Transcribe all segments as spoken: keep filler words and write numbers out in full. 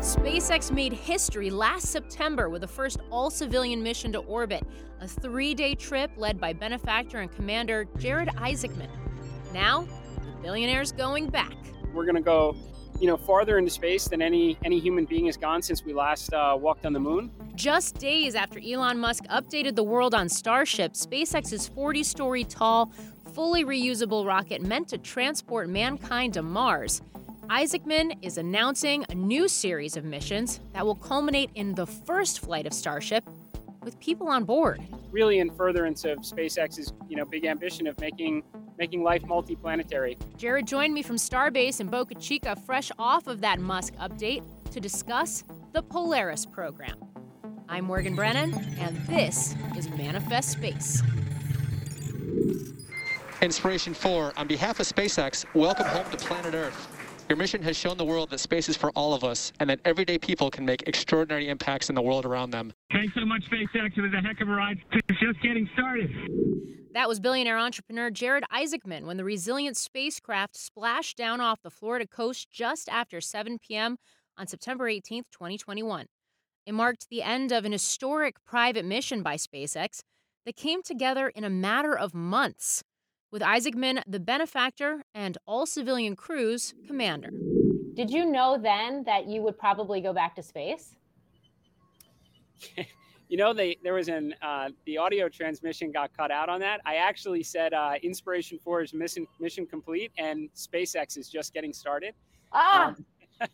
SpaceX made history last September with the first all-civilian mission to orbit, a three-day trip led by benefactor and commander Jared Isaacman. Now, the billionaire's going back. We're going to go, you know, farther into space than any, any human being has gone since we last uh, walked on the moon. Just days after Elon Musk updated the world on Starship, SpaceX's forty-story tall, fully reusable rocket meant to transport mankind to Mars. Isaacman is announcing a new series of missions that will culminate in the first flight of Starship with people on board. Really in furtherance of SpaceX's, you know, big ambition of making making life multi-planetary. Jared joined me from Starbase in Boca Chica, fresh off of that Musk update, to discuss the Polaris program. I'm Morgan Brennan, and this is Manifest Space. Inspiration four, on behalf of SpaceX, welcome home to planet Earth. Your mission has shown the world that space is for all of us and that everyday people can make extraordinary impacts in the world around them. Thanks so much, SpaceX. It was a heck of a ride. It's just getting started. That was billionaire entrepreneur Jared Isaacman when the resilient spacecraft splashed down off the Florida coast just after seven p.m. on September eighteenth, twenty twenty-one. It marked the end of an historic private mission by SpaceX that came together in a matter of months, with Isaacman the benefactor and all civilian crews commander. Did you know then that you would probably go back to space? You know, they, there was an uh, the audio transmission got cut out on that. I actually said uh, Inspiration four is mission, mission complete and SpaceX is just getting started. Ah. Um,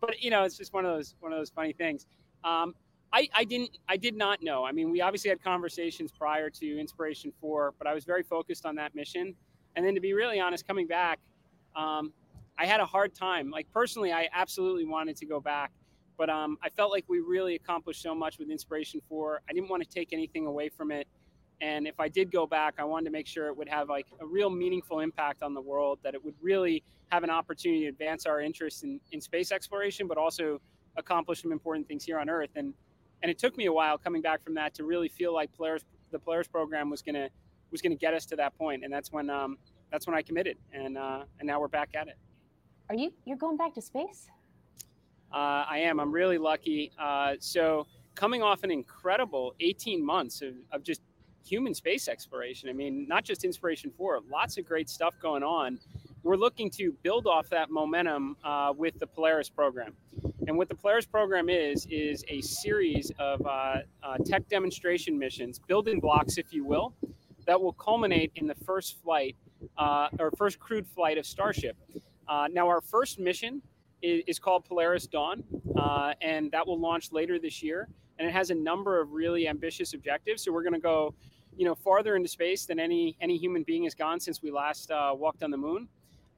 but you know, it's just one of those one of those funny things. Um, I, I didn't. I did not know. I mean, we obviously had conversations prior to Inspiration four, but I was very focused on that mission. And then, to be really honest, coming back, um, I had a hard time. Like personally, I absolutely wanted to go back, but um, I felt like we really accomplished so much with Inspiration four. I didn't want to take anything away from it. And if I did go back, I wanted to make sure it would have like a real meaningful impact on the world. That it would really have an opportunity to advance our interest in, in space exploration, but also accomplish some important things here on Earth. And And it took me a while coming back from that to really feel like Polaris, the Polaris program was gonna was gonna get us to that point. And that's when um, that's when I committed, and uh, and now we're back at it. Are you you're going back to space? Uh, I am. I'm really lucky. Uh, so coming off an incredible eighteen months of, of just human space exploration. I mean, not just Inspiration four, lots of great stuff going on. We're looking to build off that momentum uh, with the Polaris program. And what the Polaris program is, is a series of uh, uh, tech demonstration missions, building blocks, if you will, that will culminate in the first flight uh, or first crewed flight of Starship. Uh, now, our first mission is, is called Polaris Dawn, uh, and that will launch later this year. And it has a number of really ambitious objectives. So we're going to go, you know, farther into space than any any human being has gone since we last uh, walked on the moon.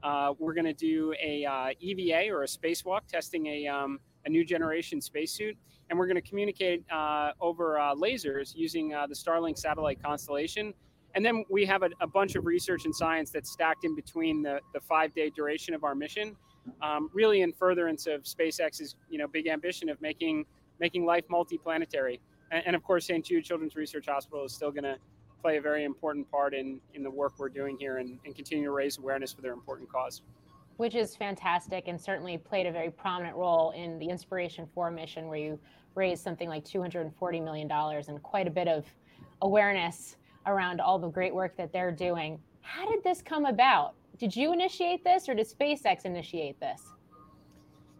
Uh, we're going to do a uh, E V A or a spacewalk, testing a, um, a new generation spacesuit, and we're going to communicate uh, over uh, lasers using uh, the Starlink satellite constellation. And then we have a, a bunch of research and science that's stacked in between the, the five-day duration of our mission, um, really in furtherance of SpaceX's you know big ambition of making making life multi-planetary. And, and of course, Saint Jude Children's Research Hospital is still going to play a very important part in, in the work we're doing here and, and continue to raise awareness for their important cause. Which is fantastic, and certainly played a very prominent role in the Inspiration four mission, where you raised something like two hundred forty million dollars and quite a bit of awareness around all the great work that they're doing. How did this come about? Did you initiate this, or did SpaceX initiate this?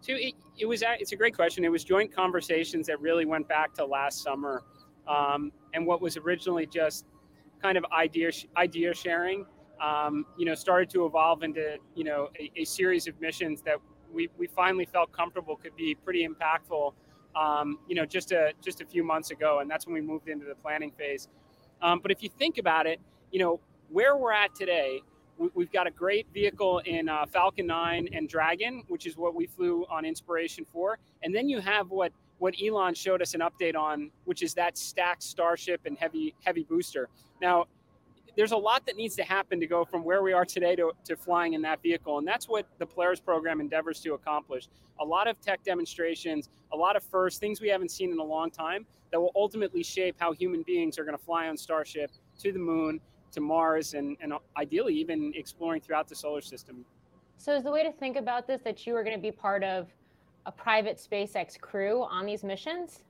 So it, it was, it's a great question. It was joint conversations that really went back to last summer. Um, and what was originally just kind of idea idea sharing, um, you know, started to evolve into, you know, a, a series of missions that we, we finally felt comfortable could be pretty impactful, um, you know, just a, just a few months ago. And that's when we moved into the planning phase. Um, but if you think about it, you know, where we're at today, we, we've got a great vehicle in uh, Falcon nine and Dragon, which is what we flew on Inspiration four. And then you have what what Elon showed us an update on, which is that stacked Starship and heavy heavy booster. Now, there's a lot that needs to happen to go from where we are today to, to flying in that vehicle. And that's what the Polaris program endeavors to accomplish. A lot of tech demonstrations, a lot of firsts, things we haven't seen in a long time that will ultimately shape how human beings are going to fly on Starship to the moon, to Mars, and, and ideally even exploring throughout the solar system. So is the way to think about this that you are going to be part of a private SpaceX crew on these missions?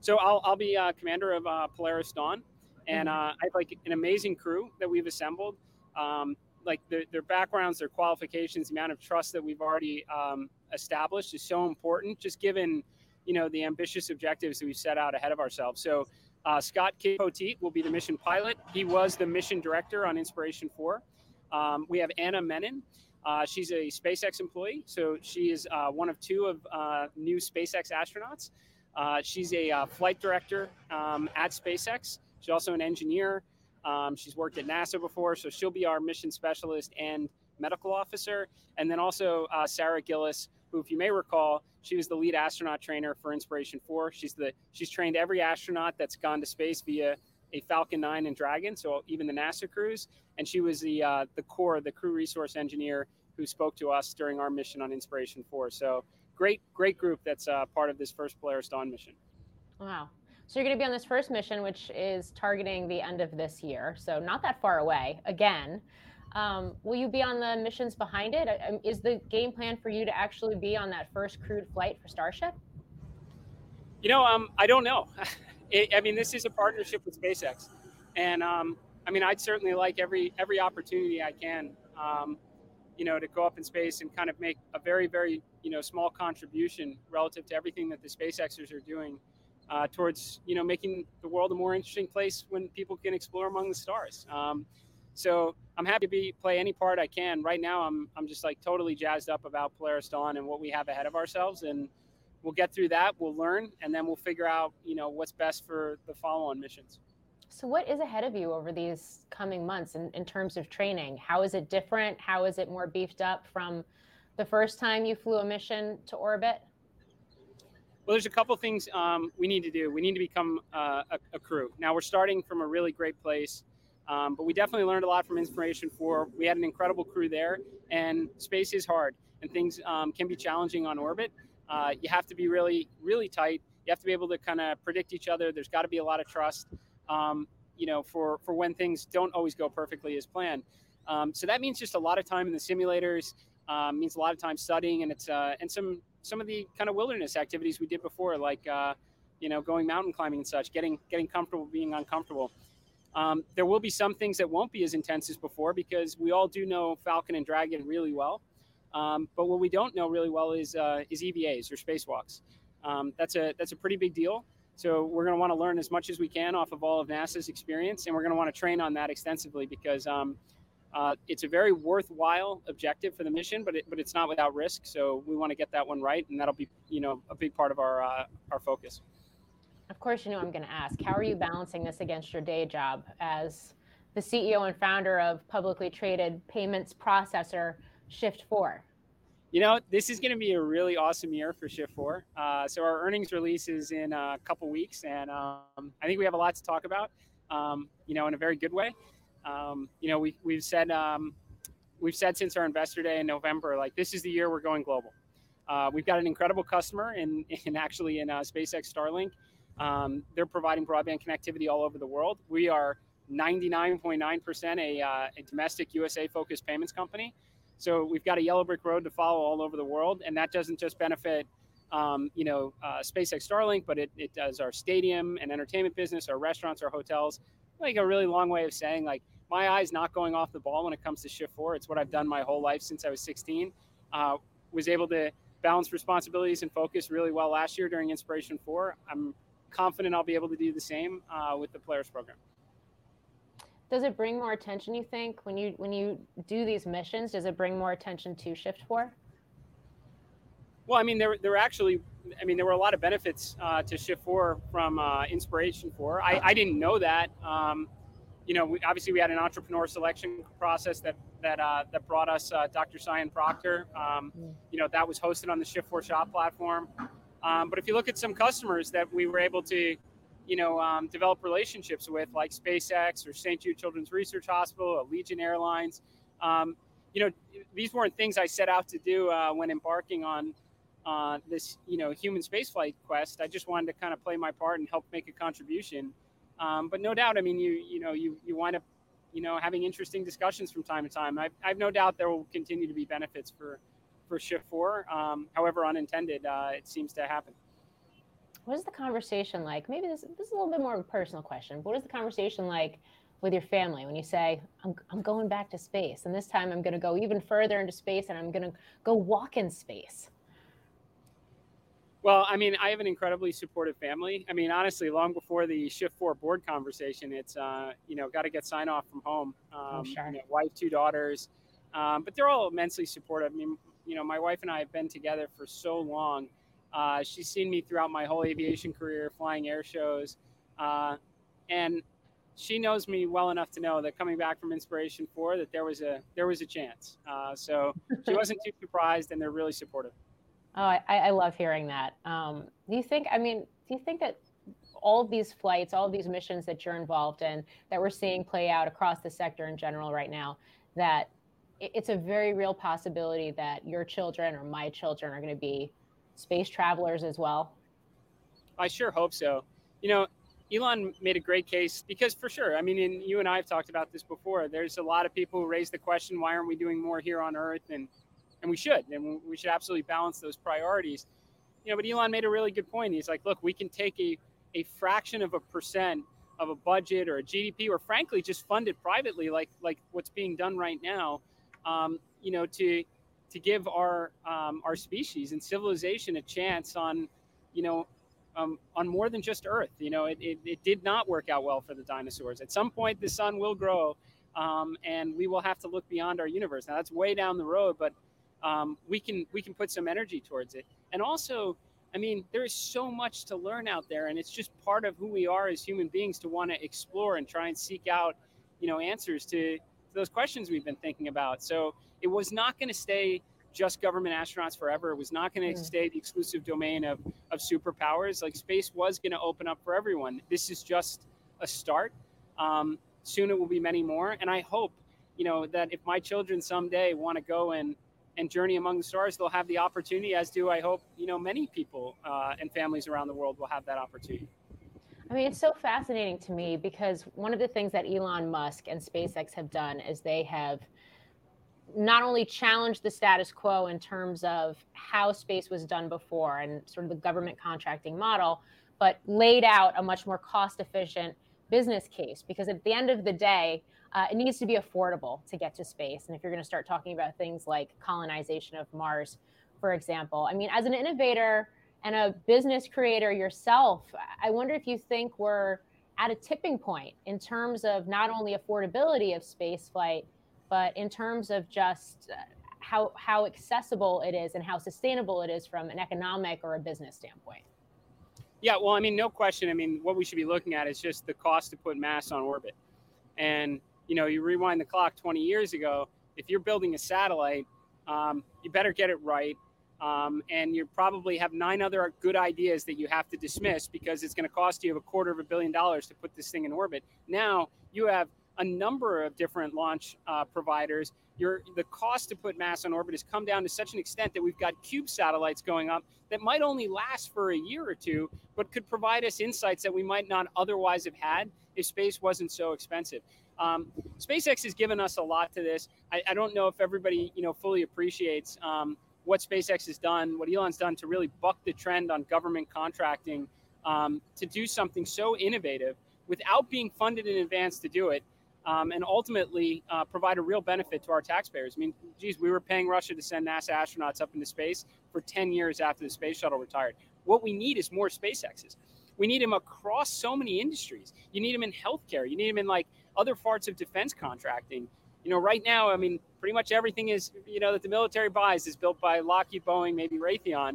So I'll, I'll be uh, commander of uh, Polaris Dawn, and uh, I have like an amazing crew that we've assembled. Um, like the, their backgrounds, their qualifications, the amount of trust that we've already um, established is so important, just given, you know, the ambitious objectives that we've set out ahead of ourselves. So uh, Scott Poteet will be the mission pilot. He was the mission director on Inspiration four. Um, we have Anna Menon. Uh, she's a SpaceX employee. So she is uh, one of two of uh, new SpaceX astronauts. Uh, she's a uh, flight director um, at SpaceX. She's also an engineer. Um, she's worked at NASA before, so she'll be our mission specialist and medical officer. And then also uh, Sarah Gillis, who, if you may recall, she was the lead astronaut trainer for Inspiration four. She's the she's trained every astronaut that's gone to space via a Falcon nine and Dragon, so even the NASA crews. And she was the uh, the core, the crew resource engineer who spoke to us during our mission on Inspiration four. So great, great group that's uh, part of this first Polaris Dawn mission. Wow. So you're going to be on this first mission, which is targeting the end of this year, so not that far away. Again, um, will you be on the missions behind it? Is the game plan for you to actually be on that first crewed flight for Starship? You know, um, I don't know. it, I mean, this is a partnership with SpaceX, and um, I mean, I'd certainly like every every opportunity I can, um, you know, to go up in space and kind of make a very, very, you know, small contribution relative to everything that the SpaceXers are doing. Uh, towards, you know, making the world a more interesting place when people can explore among the stars. Um, so I'm happy to be play any part I can. Right now, I'm I'm just like totally jazzed up about Polaris Dawn and what we have ahead of ourselves. And we'll get through that. We'll learn, and then we'll figure out, you know, what's best for the follow-on missions. So what is ahead of you over these coming months in, in terms of training? How is it different? How is it more beefed up from the first time you flew a mission to orbit? Well, there's a couple things um, we need to do. We need to become uh, a, a crew. Now, we're starting from a really great place, um, but we definitely learned a lot from Inspiration four. We had an incredible crew there, and space is hard, and things um, can be challenging on orbit. Uh, you have to be really, really tight. You have to be able to kind of predict each other. There's got to be a lot of trust, um, you know, for, for when things don't always go perfectly as planned. Um, so that means just a lot of time in the simulators, um, means a lot of time studying, and it's uh, and some... some of the kind of wilderness activities we did before, like, uh, you know, going mountain climbing and such, getting getting comfortable, being uncomfortable. Um, there will be some things that won't be as intense as before because we all do know Falcon and Dragon really well. Um, but what we don't know really well is uh, is E V As or spacewalks. Um, that's a that's a pretty big deal. So we're going to want to learn as much as we can off of all of NASA's experience. And we're going to want to train on that extensively because um, Uh, it's a very worthwhile objective for the mission, but it, but it's not without risk. So we want to get that one right, and that'll be, you know, a big part of our uh, our focus. Of course, you know I'm going to ask, how are you balancing this against your day job as the C E O and founder of publicly traded payments processor Shift four? You know, this is going to be a really awesome year for Shift four. Uh, so our earnings release is in a couple weeks, and um, I think we have a lot to talk about, um, you know, in a very good way. Um, you know, we, we've said um, we've said since our investor day in November, like, this is the year we're going global. Uh, we've got an incredible customer in, in actually in uh, SpaceX Starlink. Um, they're providing broadband connectivity all over the world. We are ninety-nine point nine percent a, uh, a domestic U S A focused payments company. So we've got a yellow brick road to follow all over the world. And that doesn't just benefit, um, you know, uh, SpaceX Starlink, but it, it does our stadium and entertainment business, our restaurants, our hotels. Like a really long way of saying, like, my eye's not going off the ball when it comes to Shift four. It's what I've done my whole life since I was sixteen. Uh, was able to balance responsibilities and focus really well last year during Inspiration four. I'm confident I'll be able to do the same uh, with the Polaris program. Does it bring more attention, you think, when you when you do these missions? Does it bring more attention to Shift four? Well, I mean, there there actually, I mean, there were a lot of benefits uh, to Shift four from uh, Inspiration four. I, I didn't know that. Um, you know, we, obviously we had an entrepreneur selection process that that uh, that brought us uh, Doctor Sian Proctor. Um, you know, that was hosted on the Shift four shop platform. Um, but if you look at some customers that we were able to, you know, um, develop relationships with, like SpaceX or Saint Jude Children's Research Hospital, Allegiant Airlines, um, you know, these weren't things I set out to do uh, when embarking on Uh, this, you know, human spaceflight quest. I just wanted to kind of play my part and help make a contribution. Um, but no doubt, I mean, you you know, you you wind up, you know, having interesting discussions from time to time. I I have no doubt there will continue to be benefits for, for Shift four, um, however unintended uh, it seems to happen. What is the conversation like? Maybe this, this is a little bit more of a personal question, but what is the conversation like with your family when you say, I'm, I'm going back to space, and this time I'm going to go even further into space, and I'm going to go walk in space? Well, I mean, I have an incredibly supportive family. I mean, honestly, long before the Shift four board conversation, it's, uh, you know, got to get sign off from home. Um, sure. You know, wife, two daughters, um, but they're all immensely supportive. I mean, you know, my wife and I have been together for so long. Uh, she's seen me throughout my whole aviation career, flying air shows. Uh, and she knows me well enough to know that coming back from Inspiration four, that there was a, there was a chance. Uh, so she wasn't too surprised, and they're really supportive. Oh, I, I love hearing that. Um, do you think, I mean, do you think that all of these flights, all of these missions that you're involved in, that we're seeing play out across the sector in general right now, that it's a very real possibility that your children or my children are going to be space travelers as well? I sure hope so. You know, Elon made a great case, because for sure, I mean, and you and I have talked about this before, there's a lot of people who raise the question, why aren't we doing more here on Earth? And and we should, and we should absolutely balance those priorities. You know, but Elon made a really good point. He's like, look, we can take a, a fraction of a percent of a budget or a G D P, or frankly, just fund it privately, like like what's being done right now, um, you know, to to give our um, our species and civilization a chance on, you know, um, on more than just Earth. You know, it, it, it did not work out well for the dinosaurs. At some point, the sun will grow, um, and we will have to look beyond our universe. Now, that's way down the road, but Um, we can we can put some energy towards it. And also, I mean, there is so much to learn out there, and it's just part of who we are as human beings to want to explore and try and seek out, you know, answers to, to those questions we've been thinking about. So it was not going to stay just government astronauts forever. It was not going to yeah. stay the exclusive domain of, of superpowers. Like, space was going to open up for everyone. This is just a start. Um, soon it will be many more. And I hope, you know, that if my children someday want to go and and journey among the stars, they'll have the opportunity, as do, I hope, you know, many people uh, and families around the world will have that opportunity. I mean, it's so fascinating to me, because one of the things that Elon Musk and SpaceX have done is they have not only challenged the status quo in terms of how space was done before and sort of the government contracting model, but laid out a much more cost-efficient business case, because at the end of the day, uh, it needs to be affordable to get to space. And if you're going to start talking about things like colonization of Mars, for example, I mean, as an innovator and a business creator yourself, I wonder if you think we're at a tipping point in terms of not only affordability of space flight, but in terms of just how how accessible it is and how sustainable it is from an economic or a business standpoint. Yeah, well, I mean, no question. I mean, what we should be looking at is just the cost to put mass on orbit. And, you know, you rewind the clock twenty years ago, if you're building a satellite, um, you better get it right. Um, and you probably have nine other good ideas that you have to dismiss, because it's going to cost you a quarter of a billion dollars to put this thing in orbit. Now you have a number of different launch uh, providers. Your the cost to put mass on orbit has come down to such an extent that we've got cube satellites going up that might only last for a year or two, but could provide us insights that we might not otherwise have had if space wasn't so expensive. Um, SpaceX has given us a lot to this. I, I don't know if everybody, you know, fully appreciates um, what SpaceX has done, what Elon's done to really buck the trend on government contracting, um, to do something so innovative without being funded in advance to do it. Um, and ultimately uh, provide a real benefit to our taxpayers. I mean, geez, we were paying Russia to send NASA astronauts up into space for ten years after the space shuttle retired. What we need is more SpaceXs. We need them across so many industries. You need them in healthcare. You need them in like other parts of defense contracting. You know, right now, I mean, pretty much everything is, you know, that the military buys is built by Lockheed, Boeing, maybe Raytheon.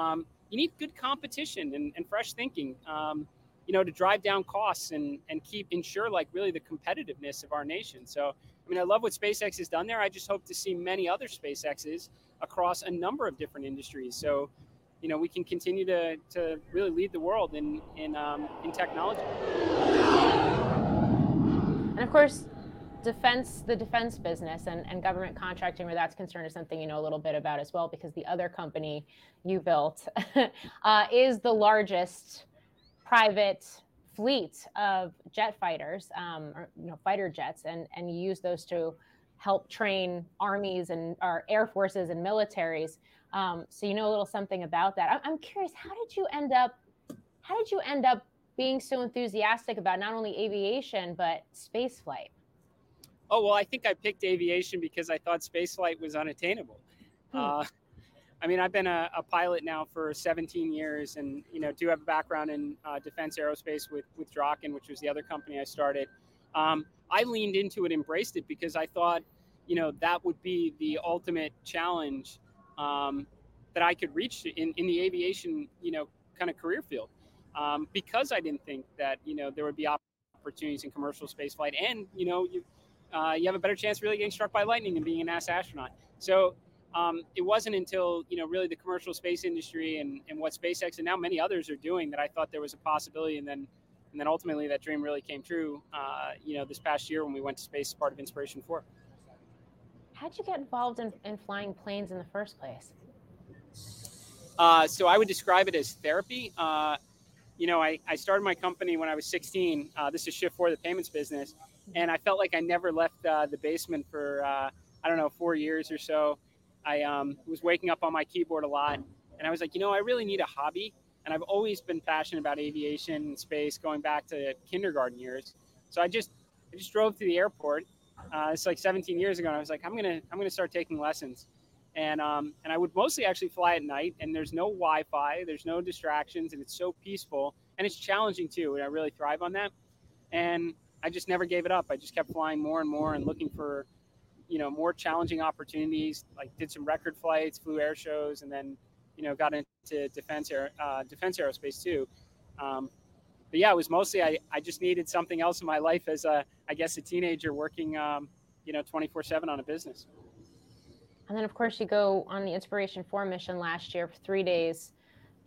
Um, you need good competition and, and fresh thinking. Um, you know, to drive down costs and, and keep ensure like really the competitiveness of our nation. So, I mean, I love what SpaceX has done there. I just hope to see many other SpaceXs across a number of different industries. So, you know, we can continue to to really lead the world in, in, um, in technology. And of course, defense, the defense business and, and government contracting where that's concerned is something you know a little bit about as well, because the other company you built uh, is the largest private fleet of jet fighters, um, or, you know, fighter jets, and, and you use those to help train armies and our air forces and militaries. Um, so you know a little something about that. I'm curious, how did you end up, how did you end up being so enthusiastic about not only aviation, but spaceflight? Oh, well, I think I picked aviation because I thought spaceflight was unattainable. Hmm. Uh, I mean, I've been a, a pilot now for seventeen years and, you know, do have a background in uh, defense aerospace with, with Draken, which was the other company I started. Um, I leaned into it, embraced it because I thought, you know, that would be the ultimate challenge um, that I could reach in, in the aviation, you know, kind of career field. Um, because I didn't think that, you know, there would be opportunities in commercial spaceflight and, you know, you uh, you have a better chance of really getting struck by lightning and being a NASA astronaut. So um, it wasn't until, you know, really the commercial space industry and, and what SpaceX and now many others are doing that I thought there was a possibility. And then And then ultimately that dream really came true, uh, you know, this past year when we went to space as part of Inspiration four. How'd you get involved in, in flying planes in the first place? Uh, so I would describe it as therapy. Uh, you know, I, I started my company when I was sixteen. Uh, this is Shift four, the payments business. And I felt like I never left uh, the basement for, uh, I don't know, four years or so. I um, was waking up on my keyboard a lot. And I was like, you know, I really need a hobby. And I've always been passionate about aviation and space going back to kindergarten years. So I just I just drove to the airport. Uh, it's like seventeen years ago. And I was like, I'm going to I'm going to start taking lessons. And um, and I would mostly actually fly at night. And there's no Wi-Fi. There's no distractions. And it's so peaceful. And it's challenging, too. And I really thrive on that. And I just never gave it up. I just kept flying more and more and looking for, you know, more challenging opportunities. Like did some record flights, flew air shows, and then, you know, got into defense air, uh, defense aerospace too. Um, but yeah, it was mostly, I, I just needed something else in my life as a, I guess, a teenager working, um, you know, twenty-four seven on a business. And then of course you go on the Inspiration four mission last year for three days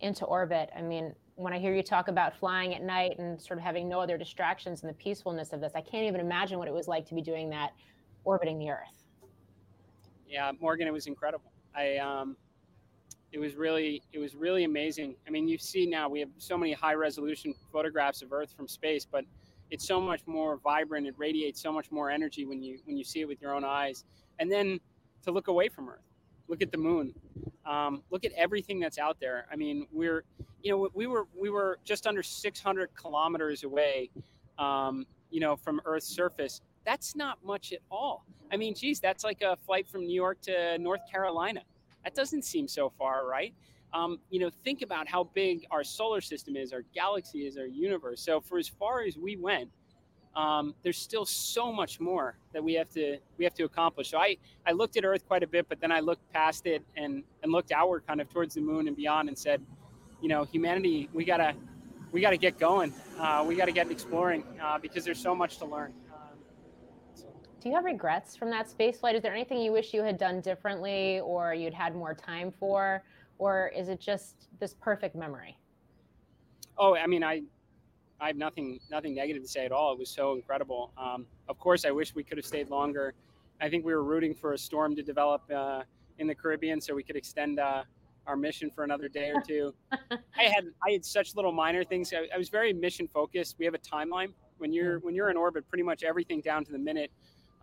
into orbit. I mean, when I hear you talk about flying at night and sort of having no other distractions and the peacefulness of this, I can't even imagine what it was like to be doing that, orbiting the Earth. Yeah, Morgan, it was incredible. I, um, It was really, it was really amazing. I mean, you see now we have so many high resolution photographs of Earth from space, but it's so much more vibrant. It radiates so much more energy when you when you see it with your own eyes. And then to look away from Earth, look at the moon, um, look at everything that's out there. I mean, we're, you know, we were we were just under six hundred kilometers away, um, you know, from Earth's surface. That's not much at all. I mean, geez, that's like a flight from New York to North Carolina. That doesn't seem so far, right? Um, you know, think about how big our solar system is, our galaxy is, our universe. So for as far as we went, um, there's still so much more that we have to we have to accomplish. So I, I looked at Earth quite a bit, but then I looked past it and, and looked outward kind of towards the moon and beyond and said, you know, humanity, we gotta we gotta get going. Uh, we gotta get exploring uh, because there's so much to learn. Do you have regrets from that space flight? Is there anything you wish you had done differently or you'd had more time for? Or is it just this perfect memory? Oh, I mean, I I have nothing nothing negative to say at all. It was so incredible. Um, of course, I wish we could have stayed longer. I think we were rooting for a storm to develop uh, in the Caribbean so we could extend uh, our mission for another day or two. I had I had such little minor things. I, I was very mission focused. We have a timeline. When you're when you're in orbit, pretty much everything down to the minute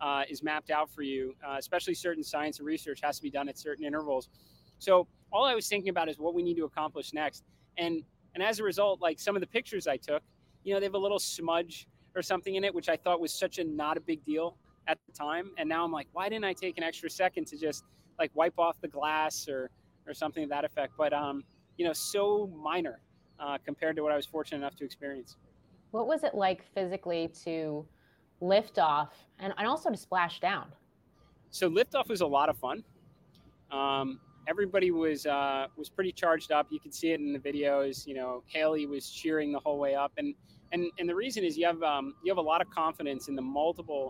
Uh, is mapped out for you, uh, especially certain science and research has to be done at certain intervals. So all I was thinking about is what we need to accomplish next. And and as a result, like some of the pictures I took, you know, they have a little smudge or something in it, which I thought was such a not a big deal at the time. And now I'm like, why didn't I take an extra second to just like wipe off the glass or or something to that effect? But, um, you know, so minor uh, compared to what I was fortunate enough to experience. What was it like physically to liftoff and, and also to splash down? So liftoff was a lot of fun. Um, everybody was uh, was pretty charged up. You could see it in the videos. You know, Haley was cheering the whole way up, and and and the reason is you have um, you have a lot of confidence in the multiple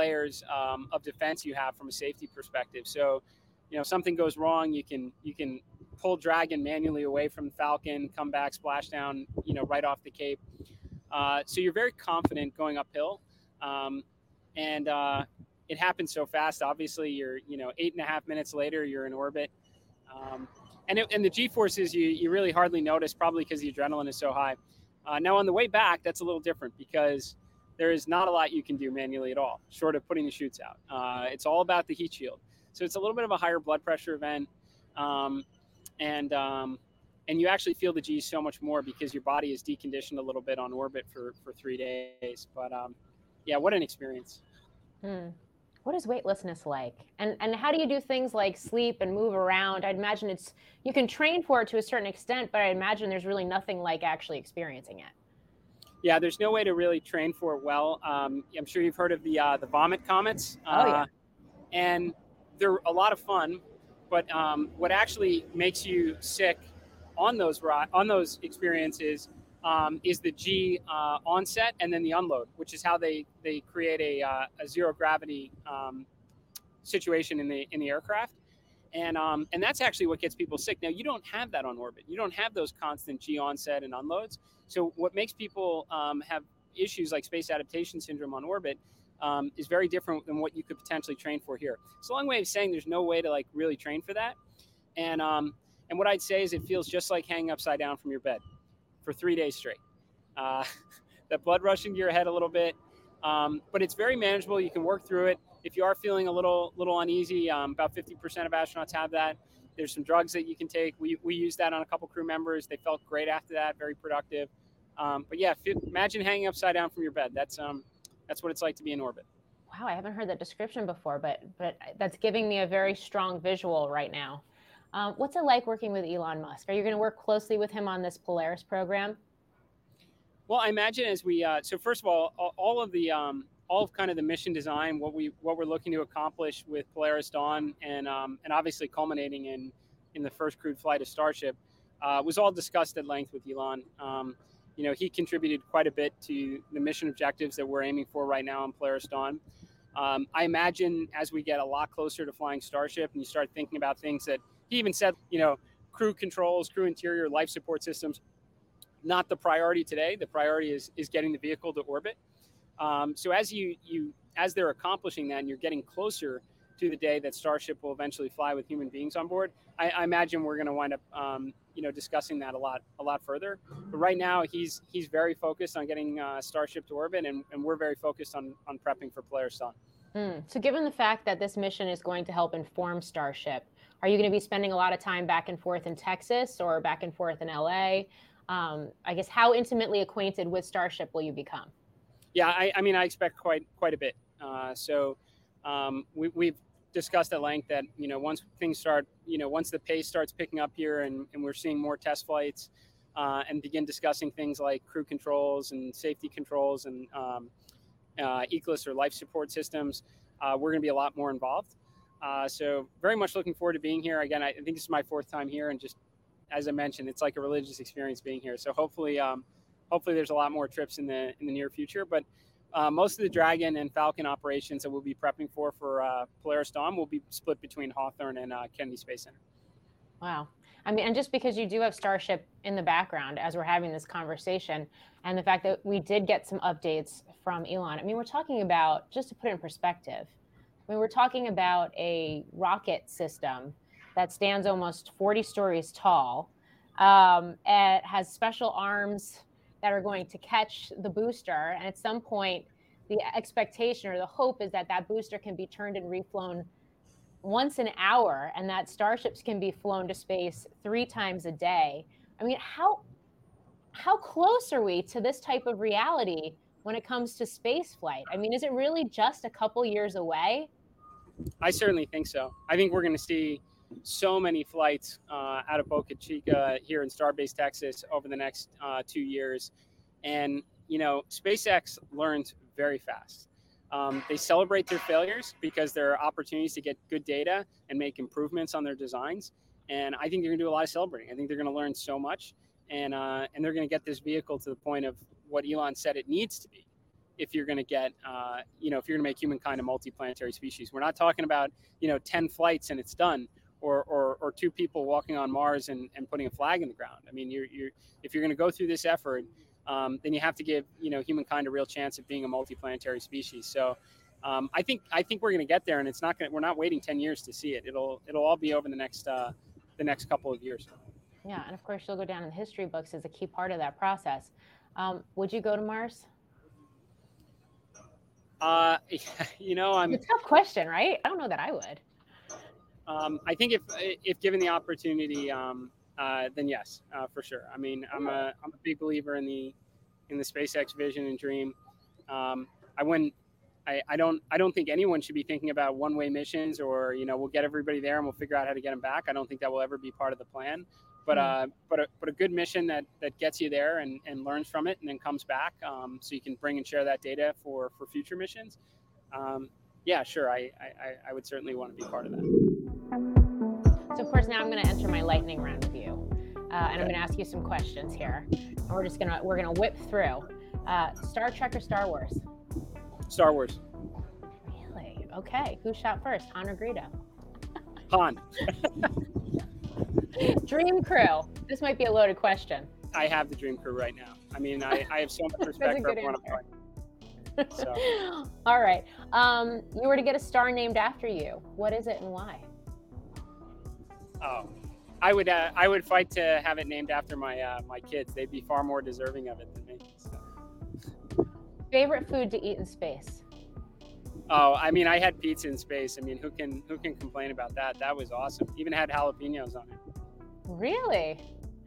layers um, of defense you have from a safety perspective. So, you know, if something goes wrong, you can you can pull Dragon manually away from Falcon, come back, splash down, you know, right off the Cape. Uh, so you're very confident going uphill. Um, and, uh, it happened so fast, obviously you're, you know, eight and a half minutes later, you're in orbit. Um, and, it, and the G-forces, you, you really hardly notice probably because the adrenaline is so high. Uh, now on the way back, that's a little different because there is not a lot you can do manually at all, short of putting the chutes out. Uh, it's all about the heat shield. So it's a little bit of a higher blood pressure event. Um, and um, and you actually feel the G's so much more because your body is deconditioned a little bit on orbit for, for three days. But um, yeah, what an experience. Mm. What is weightlessness like? And and how do you do things like sleep and move around? I'd imagine it's, you can train for it to a certain extent, but I imagine there's really nothing like actually experiencing it. Yeah, there's no way to really train for it well. Um, I'm sure you've heard of the uh, the vomit comets. Uh, oh, yeah. And they're a lot of fun, but um, what actually makes you sick on those ro- on those experiences um, is the G uh, onset and then the unload, which is how they they create a uh, a zero gravity um, situation in the in the aircraft. And um, and that's actually what gets people sick. Now, you don't have that on orbit. You don't have those constant G onset and unloads. So what makes people um, have issues like space adaptation syndrome on orbit um, is very different than what you could potentially train for here. It's a long way of saying there's no way to like really train for that. And um, and what I'd say is it feels just like hanging upside down from your bed for three days straight. Uh, that blood rushing to your head a little bit. Um, but it's very manageable. You can work through it. If you are feeling a little little uneasy, um, about fifty percent of astronauts have that. There's some drugs that you can take. We we used that on a couple crew members. They felt great after that, very productive. Um, but yeah, f- imagine hanging upside down from your bed. That's um that's what it's like to be in orbit. Wow, I haven't heard that description before, but but that's giving me a very strong visual right now. Um, what's it like working with Elon Musk? Are you going to work closely with him on this Polaris program? Well, I imagine as we uh, so first of all, all, all of the um, all of kind of the mission design, what we what we're looking to accomplish with Polaris Dawn, and um, and obviously culminating in in the first crewed flight of Starship, uh, was all discussed at length with Elon. Um, you know, he contributed quite a bit to the mission objectives that we're aiming for right now on Polaris Dawn. Um, I imagine as we get a lot closer to flying Starship, and you start thinking about things that he even said, you know, crew controls, crew interior, life support systems, not the priority today. The priority is is getting the vehicle to orbit. Um, so as you you as they're accomplishing that, and you're getting closer to the day that Starship will eventually fly with human beings on board, I, I imagine we're going to wind up um, you know discussing that a lot a lot further. But right now, he's he's very focused on getting uh, Starship to orbit, and, and we're very focused on on prepping for Polaris Dawn. Mm. So given the fact that this mission is going to help inform Starship, are you going to be spending a lot of time back and forth in Texas or back and forth in L A? Um, I guess, how intimately acquainted with Starship will you become? Yeah, I, I mean, I expect quite quite a bit. Uh, so um, we, we've discussed at length that, you know, once things start, you know, once the pace starts picking up here and, and we're seeing more test flights uh, and begin discussing things like crew controls and safety controls and um, uh, E C L S S or life support systems, uh, we're going to be a lot more involved. Uh, so very much looking forward to being here. Again, I, I think this is my fourth time here, and just as I mentioned, it's like a religious experience being here. So hopefully, um, hopefully there's a lot more trips in the in the near future. But uh, most of the Dragon and Falcon operations that we'll be prepping for for uh, Polaris Dawn will be split between Hawthorne and uh, Kennedy Space Center. Wow. I mean, and just because you do have Starship in the background as we're having this conversation, and the fact that we did get some updates from Elon. I mean, we're talking about, just to put it in perspective, I mean, we're talking about a rocket system that stands almost forty stories tall. Um, it has special arms that are going to catch the booster. And at some point, the expectation or the hope is that that booster can be turned and reflown once an hour, and that Starships can be flown to space three times a day. I mean, how how close are we to this type of reality when it comes to space flight? I mean, is it really just a couple years away? I certainly think so. I think we're going to see so many flights uh, out of Boca Chica here in Starbase, Texas, over the next uh, two years. And, you know, SpaceX learns very fast. Um, they celebrate their failures because there are opportunities to get good data and make improvements on their designs. And I think they're going to do a lot of celebrating. I think they're going to learn so much. And, uh, and they're going to get this vehicle to the point of what Elon said it needs to be. If you're going to get, uh, you know, if you're going to make humankind a multi-planetary species, we're not talking about, you know, ten flights and it's done. Or, or or two people walking on Mars and, and putting a flag in the ground. I mean, you're, you're, if you're going to go through this effort, um, then you have to give, you know, humankind a real chance of being a multi-planetary species. So um, I think I think we're going to get there, and it's not going. We're not waiting ten years to see it. It'll it'll all be over the next uh, the next couple of years. Yeah, and of course you'll go down in the history books as a key part of that process. Um, would you go to Mars? Uh, you know, I'm. It's a tough question, right? I don't know that I would. Um, I think if if given the opportunity, um, uh, then yes, uh, for sure. I mean, I'm a I'm a big believer in the in the SpaceX vision and dream. Um, I wouldn't. I, I don't. I don't think anyone should be thinking about one-way missions, or you know, we'll get everybody there and we'll figure out how to get them back. I don't think that will ever be part of the plan. But uh, but a, but a good mission that, that gets you there and, and learns from it and then comes back, um, so you can bring and share that data for, for future missions. Um, yeah, sure. I, I, I would certainly want to be part of that. So, of course, now I'm going to enter my lightning round with you, uh, and okay. I'm going to ask you some questions here. And we're just gonna we're gonna whip through. Uh, Star Trek or Star Wars? Star Wars. Really? Okay. Who shot first, Han or Greedo? Han. Dream crew. This might be a loaded question. I have the dream crew right now. I mean, I, I have so much respect for everyone. So. All right. Um, you were to get a star named after you. What is it and why? Oh, I would. Uh, I would fight to have it named after my uh, my kids. They'd be far more deserving of it than me. So. Favorite food to eat in space? Oh, I mean, I had pizza in space. I mean, who can who can complain about that? That was awesome. Even had jalapenos on it. Really?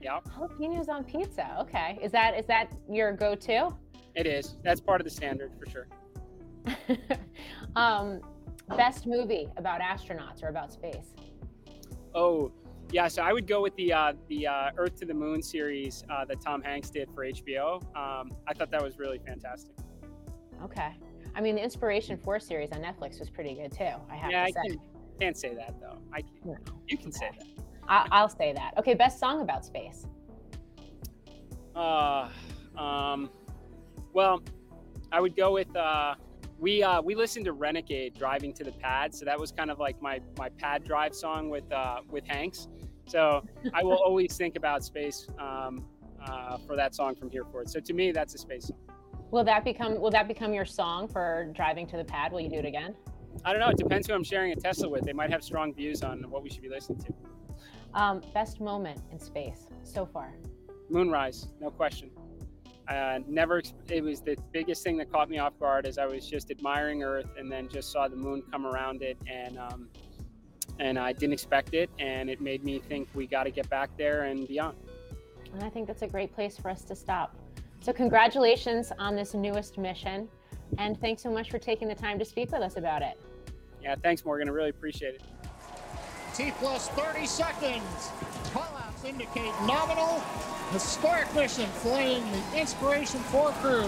Yeah. Jalapenos on pizza. Okay. Is that is that your go-to? It is. That's part of the standard for sure. um, best movie about astronauts or about space? Oh, yeah. So I would go with the uh, the uh, Earth to the Moon series uh, that Tom Hanks did for H B O. Um, I thought that was really fantastic. Okay. I mean, the Inspiration four series on Netflix was pretty good too. I have yeah, to say. Yeah, I can, can't say that though. I can. No. You can okay. say that. I, I'll say that. Okay, best song about space. Uh, um, well, I would go with uh, we uh, we listened to Renegade driving to the pad, so that was kind of like my my pad drive song with uh, with Hanks. So I will always think about space um, uh, for that song from here forward. So to me, that's a space song. Will that become will that become your song for driving to the pad? Will you do it again? I don't know. It depends who I'm sharing a Tesla with. They might have strong views on what we should be listening to. Um, best moment in space so far? Moonrise, no question. Uh, never. It was the biggest thing that caught me off guard as I was just admiring Earth and then just saw the moon come around it, and um, and I didn't expect it, and it made me think we got to get back there and beyond. And I think that's a great place for us to stop. So congratulations on this newest mission, and thanks so much for taking the time to speak with us about it. Yeah, thanks, Morgan. I really appreciate it. T plus thirty seconds. Callouts indicate nominal. The Spark mission flying the Inspiration four crew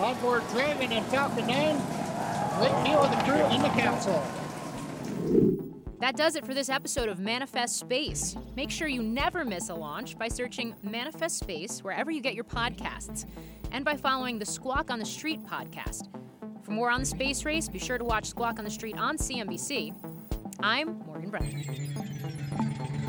on board Dragon and Falcon nine. Great view of the crew in the capsule. That does it for this episode of Manifest Space. Make sure you never miss a launch by searching Manifest Space wherever you get your podcasts, and by following the Squawk on the Street podcast. For more on the space race, be sure to watch Squawk on the Street on C N B C. I'm Morgan Brennan.